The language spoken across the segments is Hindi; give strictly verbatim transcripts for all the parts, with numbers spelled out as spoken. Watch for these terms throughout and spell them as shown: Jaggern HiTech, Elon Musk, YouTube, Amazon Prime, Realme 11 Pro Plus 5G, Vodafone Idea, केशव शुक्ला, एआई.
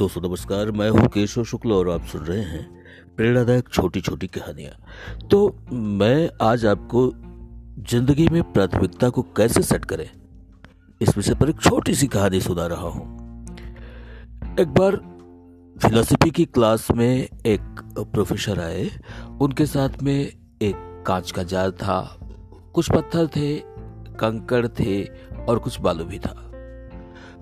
दोस्तों नमस्कार, मैं हूँ केशव शुक्ला और आप सुन रहे हैं प्रेरणादायक छोटी छोटी कहानियाँ। तो मैं आज आपको जिंदगी में प्राथमिकता को कैसे सेट करें इस विषय पर एक छोटी सी कहानी सुना रहा हूँ। एक बार फिलॉसफी की क्लास में एक प्रोफेसर आए, उनके साथ में एक कांच का जार था, कुछ पत्थर थे, कंकड़ थे और कुछ बालू भी था।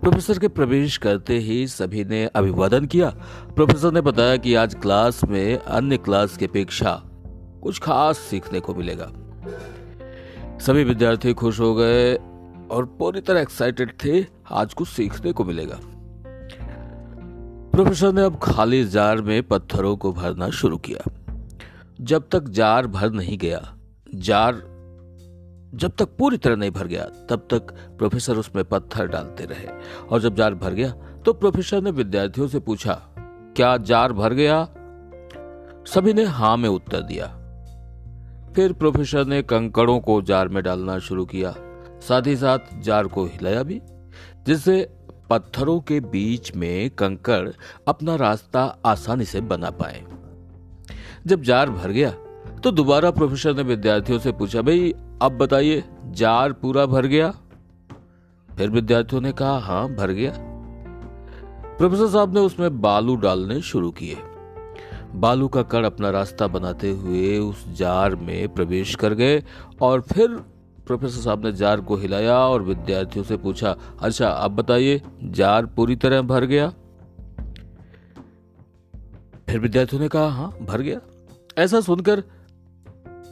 प्रोफेसर के प्रवेश करते ही सभी ने अभिवादन किया। प्रोफेसर ने बताया कि आज क्लास में अन्य क्लास के अपेक्षा कुछ खास सीखने को मिलेगा। सभी विद्यार्थी खुश हो गए और पूरी तरह एक्साइटेड थे, आज कुछ सीखने को मिलेगा। प्रोफेसर ने अब खाली जार में पत्थरों को भरना शुरू किया। जब तक जार भर नहीं गया, जार जब तक पूरी तरह नहीं भर गया, तब तक प्रोफेसर उसमें पत्थर डालते रहे। और जब जार भर गया तो प्रोफेसर ने विद्यार्थियों से पूछा, क्या जार भर गया? सभी ने हां में उत्तर दिया। फिर प्रोफेसर ने कंकड़ों को जार में डालना शुरू किया, साथ ही साथ जार को हिलाया भी, जिससे पत्थरों के बीच में कंकड़ अपना रास्ता आसानी से बना पाए। जब जार भर गया तो दोबारा प्रोफेसर ने विद्यार्थियों से पूछा, भाई अब बताइए जार पूरा भर गया? फिर विद्यार्थियों ने कहा, हाँ भर गया। प्रोफेसर साहब ने उसमें बालू डालने शुरू किए। बालू का कण अपना रास्ता बनाते हुए उस जार में प्रवेश कर गए और फिर प्रोफेसर साहब ने जार को हिलाया और विद्यार्थियों से पूछा, अच्छा अब बताइए जार पूरी तरह भर गया? फिर विद्यार्थियों ने कहा, हाँ भर गया। ऐसा सुनकर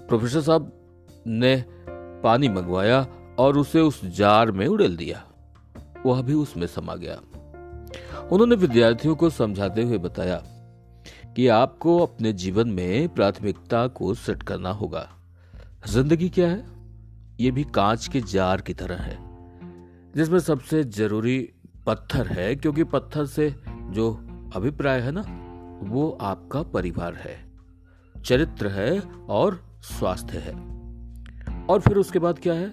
प्रोफेसर साहब ने पानी मंगवाया और उसे उस जार में उड़ेल दिया, वह भी उसमें समा गया। उन्होंने विद्यार्थियों को समझाते हुए बताया कि आपको अपने जीवन में प्राथमिकता को सेट करना होगा। जिंदगी क्या है? यह भी कांच के जार की तरह है, जिसमें सबसे जरूरी पत्थर है, क्योंकि पत्थर से जो अभिप्राय है ना, वो आपका परिवार है, चरित्र है और स्वास्थ्य है। और फिर उसके बाद क्या है?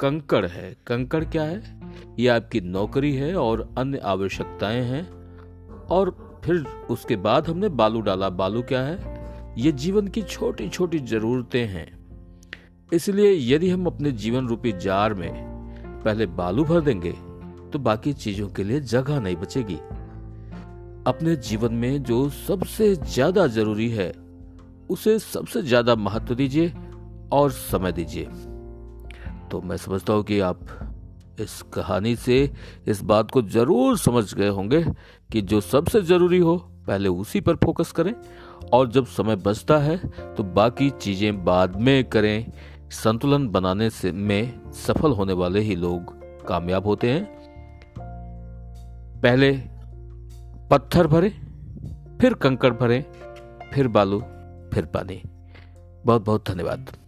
कंकड़ है। कंकड़ क्या है? ये आपकी नौकरी है और अन्य आवश्यकताएं हैं। और फिर उसके बाद हमने बालू डाला। बालू क्या है? ये जीवन की छोटी छोटी जरूरतें हैं। इसलिए यदि हम अपने जीवन रूपी जार में पहले बालू भर देंगे तो बाकी चीजों के लिए जगह नहीं बचेगी। अपने जीवन में जो सबसे ज्यादा जरूरी है उसे सबसे ज्यादा महत्व दीजिए और समय दीजिए। तो मैं समझता हूँ कि आप इस कहानी से इस बात को जरूर समझ गए होंगे कि जो सबसे जरूरी हो पहले उसी पर फोकस करें, और जब समय बचता है तो बाकी चीजें बाद में करें। संतुलन बनाने से में सफल होने वाले ही लोग कामयाब होते हैं। पहले पत्थर भरे, फिर कंकड़ भरे, फिर बालू, फिर पानी। बहुत बहुत धन्यवाद।